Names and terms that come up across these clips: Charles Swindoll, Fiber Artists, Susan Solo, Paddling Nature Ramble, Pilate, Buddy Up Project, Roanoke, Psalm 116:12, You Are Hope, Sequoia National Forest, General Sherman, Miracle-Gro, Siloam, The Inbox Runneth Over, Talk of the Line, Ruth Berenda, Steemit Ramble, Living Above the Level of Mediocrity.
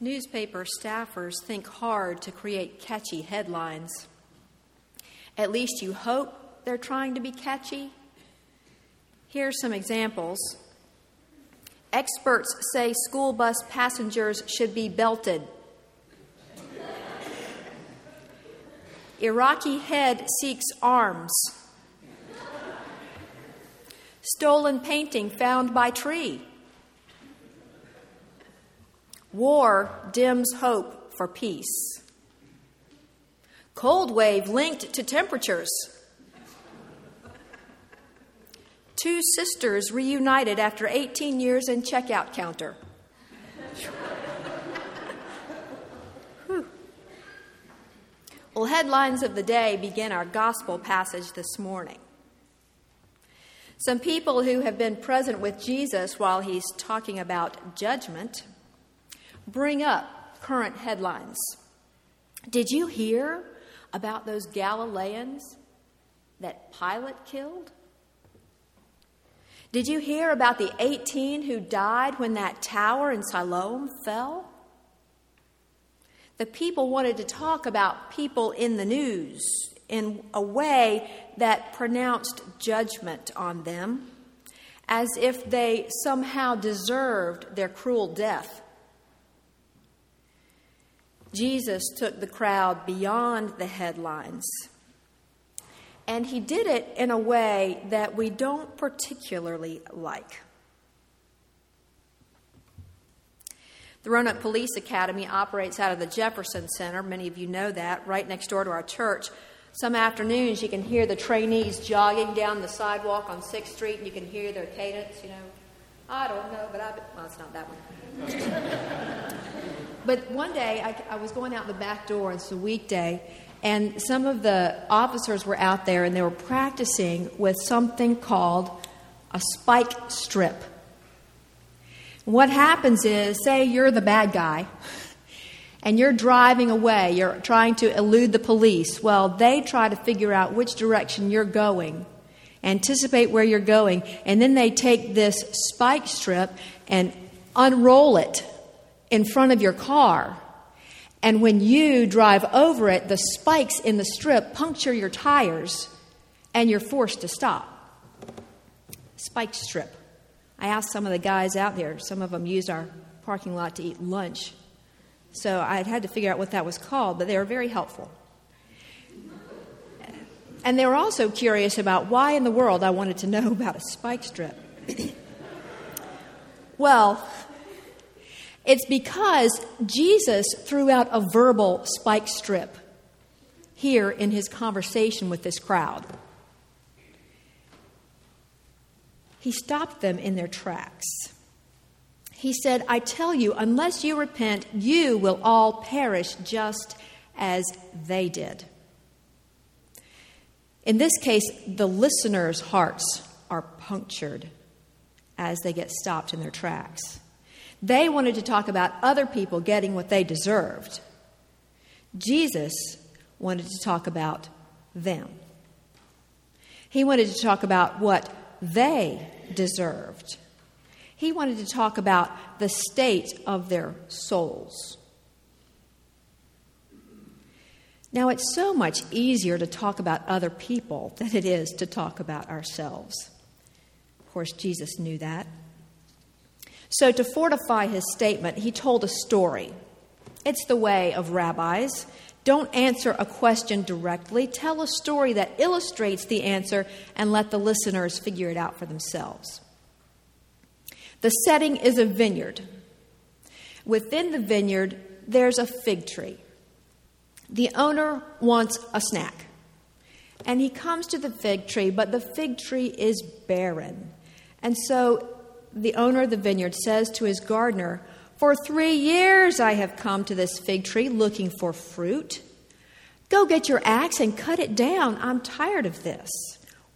Newspaper staffers think hard to create catchy headlines. At least you hope they're trying to be catchy. Here are some examples. Experts say school bus passengers should be belted. Iraqi head seeks arms. Stolen painting found by tree. War dims hope for peace. Cold wave linked to temperatures. Two sisters reunited after 18 years in checkout counter. Well, headlines of the day begin our gospel passage this morning. Some people who have been present with Jesus while he's talking about judgment bring up current headlines. Did you hear about those Galileans that Pilate killed? Did you hear about the 18 who died when that tower in Siloam fell? The people wanted to talk about people in the news in a way that pronounced judgment on them, as if they somehow deserved their cruel death. Jesus took the crowd beyond the headlines, and he did it in a way that we don't particularly like. The Roanoke Police Academy operates out of the Jefferson Center. Many of you know that, right next door to our church. Some afternoons you can hear the trainees jogging down the sidewalk on 6th Street, and you can hear their cadence, I don't know, but it's not that one. But one day, I was going out the back door, it's a weekday, and some of the officers were out there, and they were practicing with something called a spike strip. What happens is, say you're the bad guy, and you're driving away, you're trying to elude the police. Well, they try to figure out which direction you're going, anticipate where you're going, and then they take this spike strip and unroll it in front of your car. And when you drive over it, the spikes in the strip puncture your tires, and you're forced to stop. Spike strip. I asked some of the guys out there. Some of them used our parking lot to eat lunch. So I had to figure out what that was called, but they were very helpful. And they were also curious about why in the world I wanted to know about a spike strip. Well, it's because Jesus threw out a verbal spike strip here in his conversation with this crowd. He stopped them in their tracks. He said, I tell you, unless you repent, you will all perish just as they did. In this case, the listeners' hearts are punctured as they get stopped in their tracks. They wanted to talk about other people getting what they deserved. Jesus wanted to talk about them. He wanted to talk about what they deserved. He wanted to talk about the state of their souls. Now, it's so much easier to talk about other people than it is to talk about ourselves. Of course, Jesus knew that. So to fortify his statement, he told a story. It's the way of rabbis. Don't answer a question directly. Tell a story that illustrates the answer and let the listeners figure it out for themselves. The setting is a vineyard. Within the vineyard, there's a fig tree. The owner wants a snack, and he comes to the fig tree, but the fig tree is barren. And so the owner of the vineyard says to his gardener, for 3 years I have come to this fig tree looking for fruit. Go get your axe and cut it down. I'm tired of this.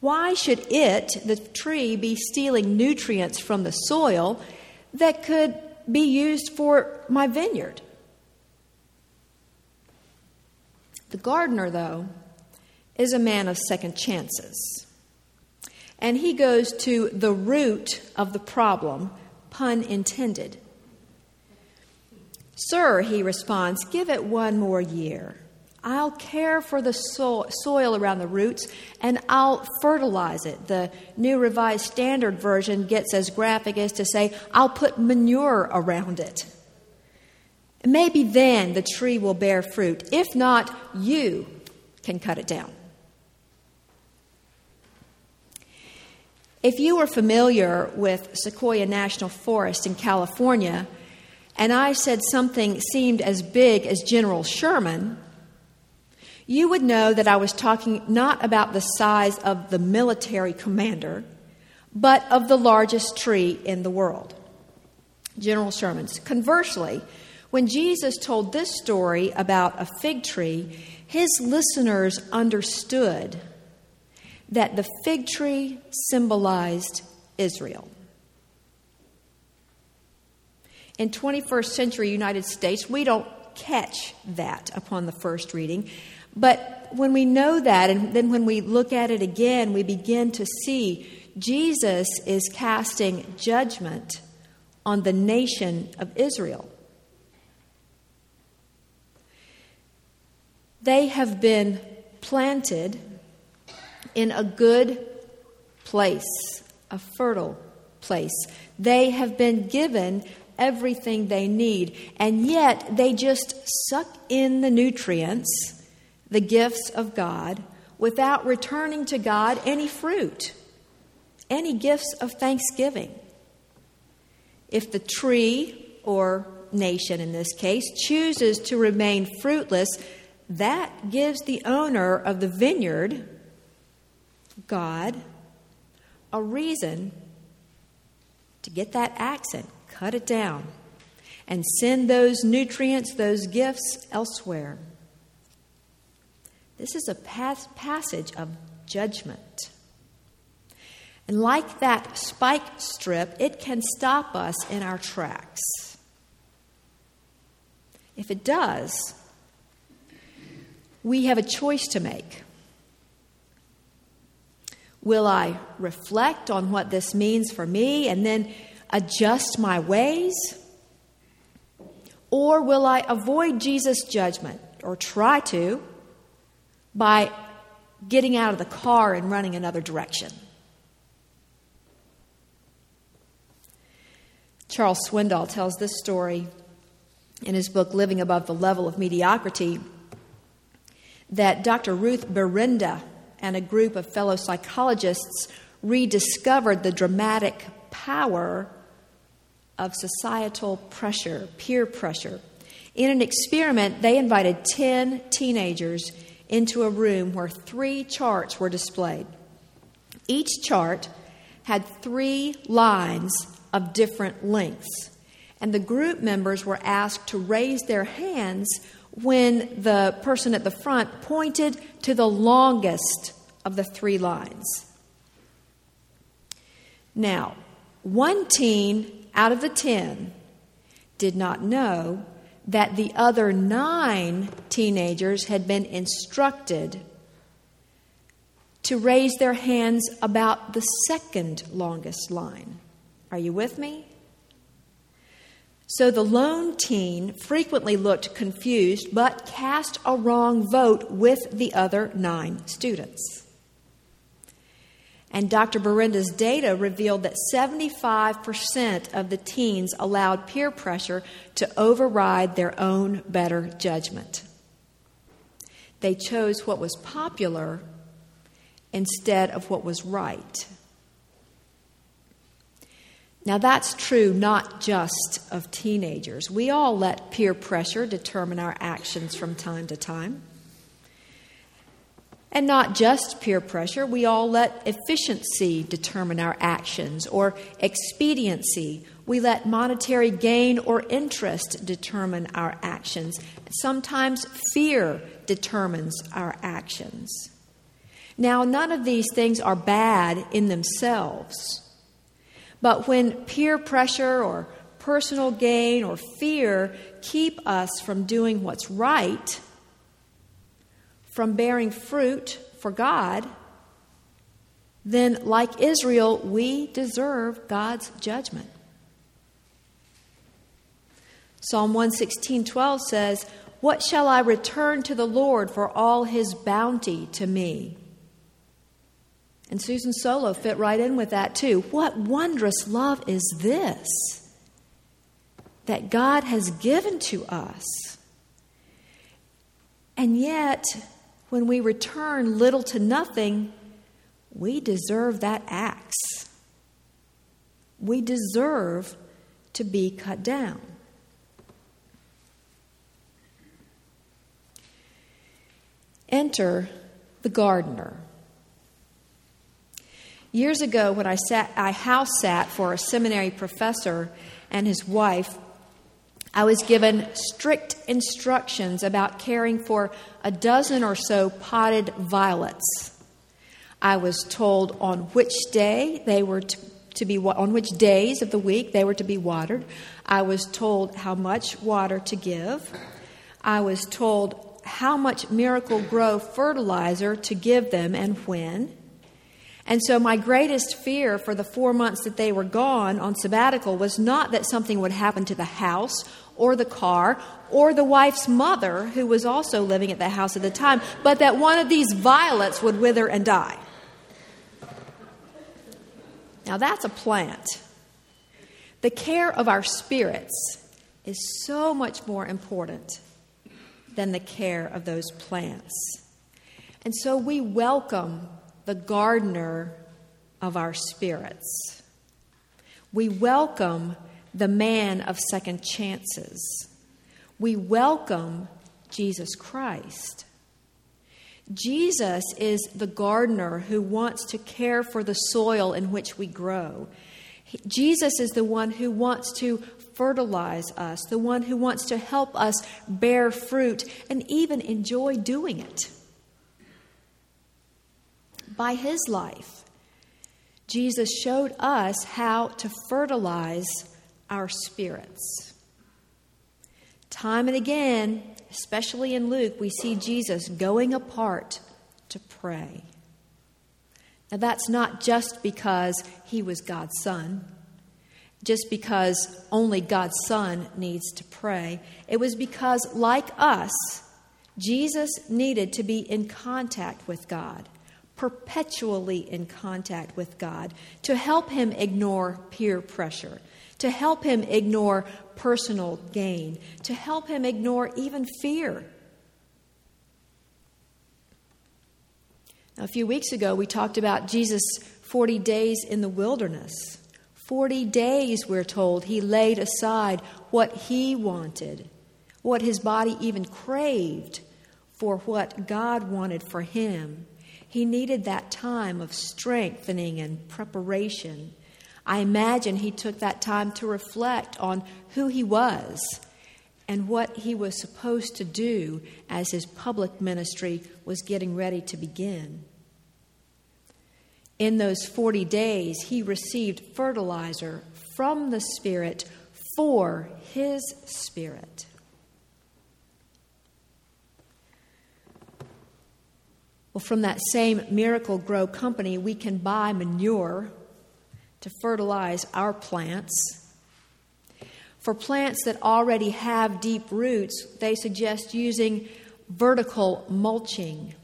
Why should it, the tree, be stealing nutrients from the soil that could be used for my vineyard? The gardener, though, is a man of second chances. And he goes to the root of the problem, pun intended. "Sir," he responds, "give it one more year. I'll care for the soil around the roots, and I'll fertilize it." The New Revised Standard Version gets as graphic as to say, "I'll put manure around it. Maybe then the tree will bear fruit. If not, you can cut it down." If you were familiar with Sequoia National Forest in California, and I said something seemed as big as General Sherman, you would know that I was talking not about the size of the military commander, but of the largest tree in the world, General Sherman's. Conversely, when Jesus told this story about a fig tree, his listeners understood that the fig tree symbolized Israel. In 21st century United States, we don't catch that upon the first reading. But when we know that, and then when we look at it again, we begin to see Jesus is casting judgment on the nation of Israel. They have been planted in a good place, a fertile place. They have been given everything they need, and yet they just suck in the nutrients, the gifts of God, without returning to God any fruit, any gifts of thanksgiving. If the tree, or nation in this case, chooses to remain fruitless, that gives the owner of the vineyard, God, a reason to get that axe and cut it down and send those nutrients, those gifts elsewhere. This is a passage of judgment. And like that spike strip, it can stop us in our tracks. If it does, we have a choice to make. Will I reflect on what this means for me and then adjust my ways? Or will I avoid Jesus' judgment, or try to, by getting out of the car and running another direction? Charles Swindoll tells this story in his book, Living Above the Level of Mediocrity, that Dr. Ruth Berenda and a group of fellow psychologists rediscovered the dramatic power of societal pressure, peer pressure. In an experiment, they invited 10 teenagers into a room where 3 charts were displayed. Each chart had 3 lines of different lengths, and the group members were asked to raise their hands when the person at the front pointed to the longest of the 3 lines. Now, 1 teen out of the 10 did not know that the other 9 teenagers had been instructed to raise their hands about the second longest line. Are you with me? So the lone teen frequently looked confused, but cast a wrong vote with the other 9 students. And Dr. Berenda's data revealed that 75% of the teens allowed peer pressure to override their own better judgment. They chose what was popular instead of what was right. Now that's true not just of teenagers. We all let peer pressure determine our actions from time to time. And not just peer pressure, we all let efficiency determine our actions, or expediency. We let monetary gain or interest determine our actions. Sometimes fear determines our actions. Now, none of these things are bad in themselves, but when peer pressure or personal gain or fear keep us from doing what's right, from bearing fruit for God, then, like Israel, we deserve God's judgment. Psalm 116:12 says, "What shall I return to the Lord for all his bounty to me?" And Susan Solo fit right in with that too. What wondrous love is this that God has given to us? And yet, when we return little to nothing, we deserve that axe. We deserve to be cut down. Enter the gardener. Years ago, when I house sat for a seminary professor and his wife, I was given strict instructions about caring for a dozen or so potted violets. I was told on which day they were to be on which days of the week they were to be watered. I was told how much water to give. I was told how much Miracle-Gro fertilizer to give them and when. And so my greatest fear for the 4 months that they were gone on sabbatical was not that something would happen to the house or the car or the wife's mother, who was also living at the house at the time, but that one of these violets would wither and die. Now that's a plant. The care of our spirits is so much more important than the care of those plants. And so we welcome the gardener of our spirits. We welcome the man of second chances. We welcome Jesus Christ. Jesus is the gardener who wants to care for the soil in which we grow. Jesus is the one who wants to fertilize us, the one who wants to help us bear fruit and even enjoy doing it. By his life, Jesus showed us how to fertilize our spirits. Time and again, especially in Luke, we see Jesus going apart to pray. Now, that's not just because he was God's son, just because only God's son needs to pray. It was because, like us, Jesus needed to be in contact with God, perpetually in contact with God, to help him ignore peer pressure, to help him ignore personal gain, to help him ignore even fear. A few weeks ago, we talked about Jesus' 40 days in the wilderness. 40 days, we're told, he laid aside what he wanted, what his body even craved, for what God wanted for him. He needed that time of strengthening and preparation. I imagine he took that time to reflect on who he was and what he was supposed to do as his public ministry was getting ready to begin. In those 40 days, he received fertilizer from the Spirit for his spirit. Well, from that same Miracle-Gro company, we can buy manure to fertilize our plants. For plants that already have deep roots, they suggest using vertical mulching,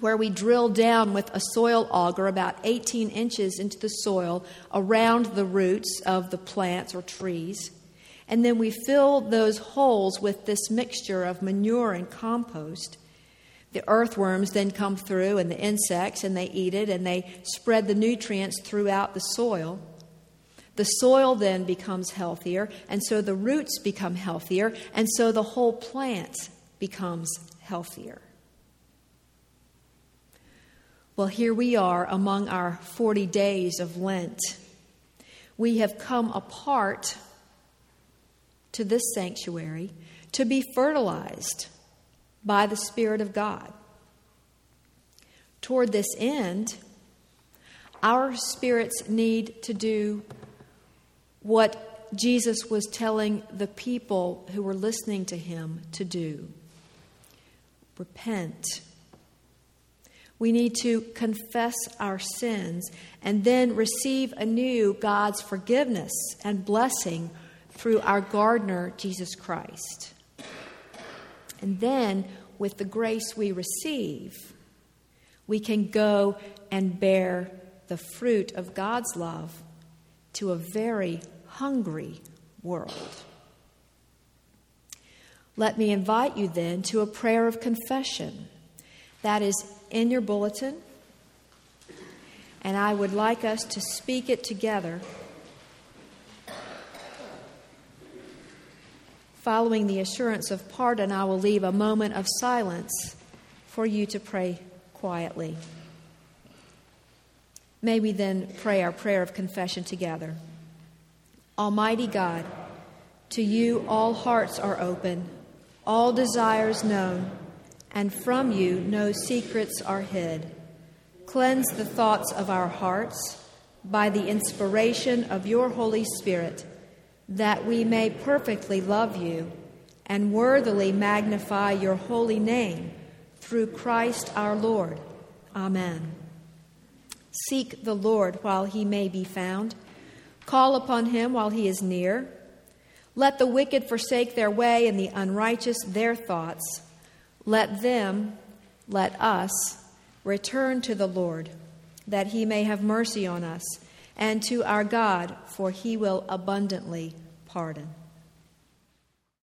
where we drill down with a soil auger about 18 inches into the soil around the roots of the plants or trees. And then we fill those holes with this mixture of manure and compost. The earthworms then come through and the insects, and they eat it, and they spread the nutrients throughout the soil. The soil then becomes healthier, and so the roots become healthier, and so the whole plant becomes healthier. Well, here we are among our 40 days of Lent. We have come apart to this sanctuary to be fertilized by the Spirit of God. Toward this end, our spirits need to do what Jesus was telling the people who were listening to him to do. Repent. We need to confess our sins and then receive anew God's forgiveness and blessing through our gardener, Jesus Christ. And then, with the grace we receive, we can go and bear the fruit of God's love to a very hungry world. Let me invite you then to a prayer of confession. That is in your bulletin. And I would like us to speak it together, following the assurance of pardon. I will leave a moment of silence for you to pray quietly. May we then pray our prayer of confession together. Almighty God, to you all hearts are open, all desires known, and from you no secrets are hid. Cleanse the thoughts of our hearts by the inspiration of your Holy Spirit, that we may perfectly love you and worthily magnify your holy name through Christ our Lord. Amen. Seek the Lord while he may be found. Call upon him while he is near. Let the wicked forsake their way and the unrighteous their thoughts. Let them, let us, return to the Lord, that he may have mercy on us, and to our God, for he will abundantly pardon.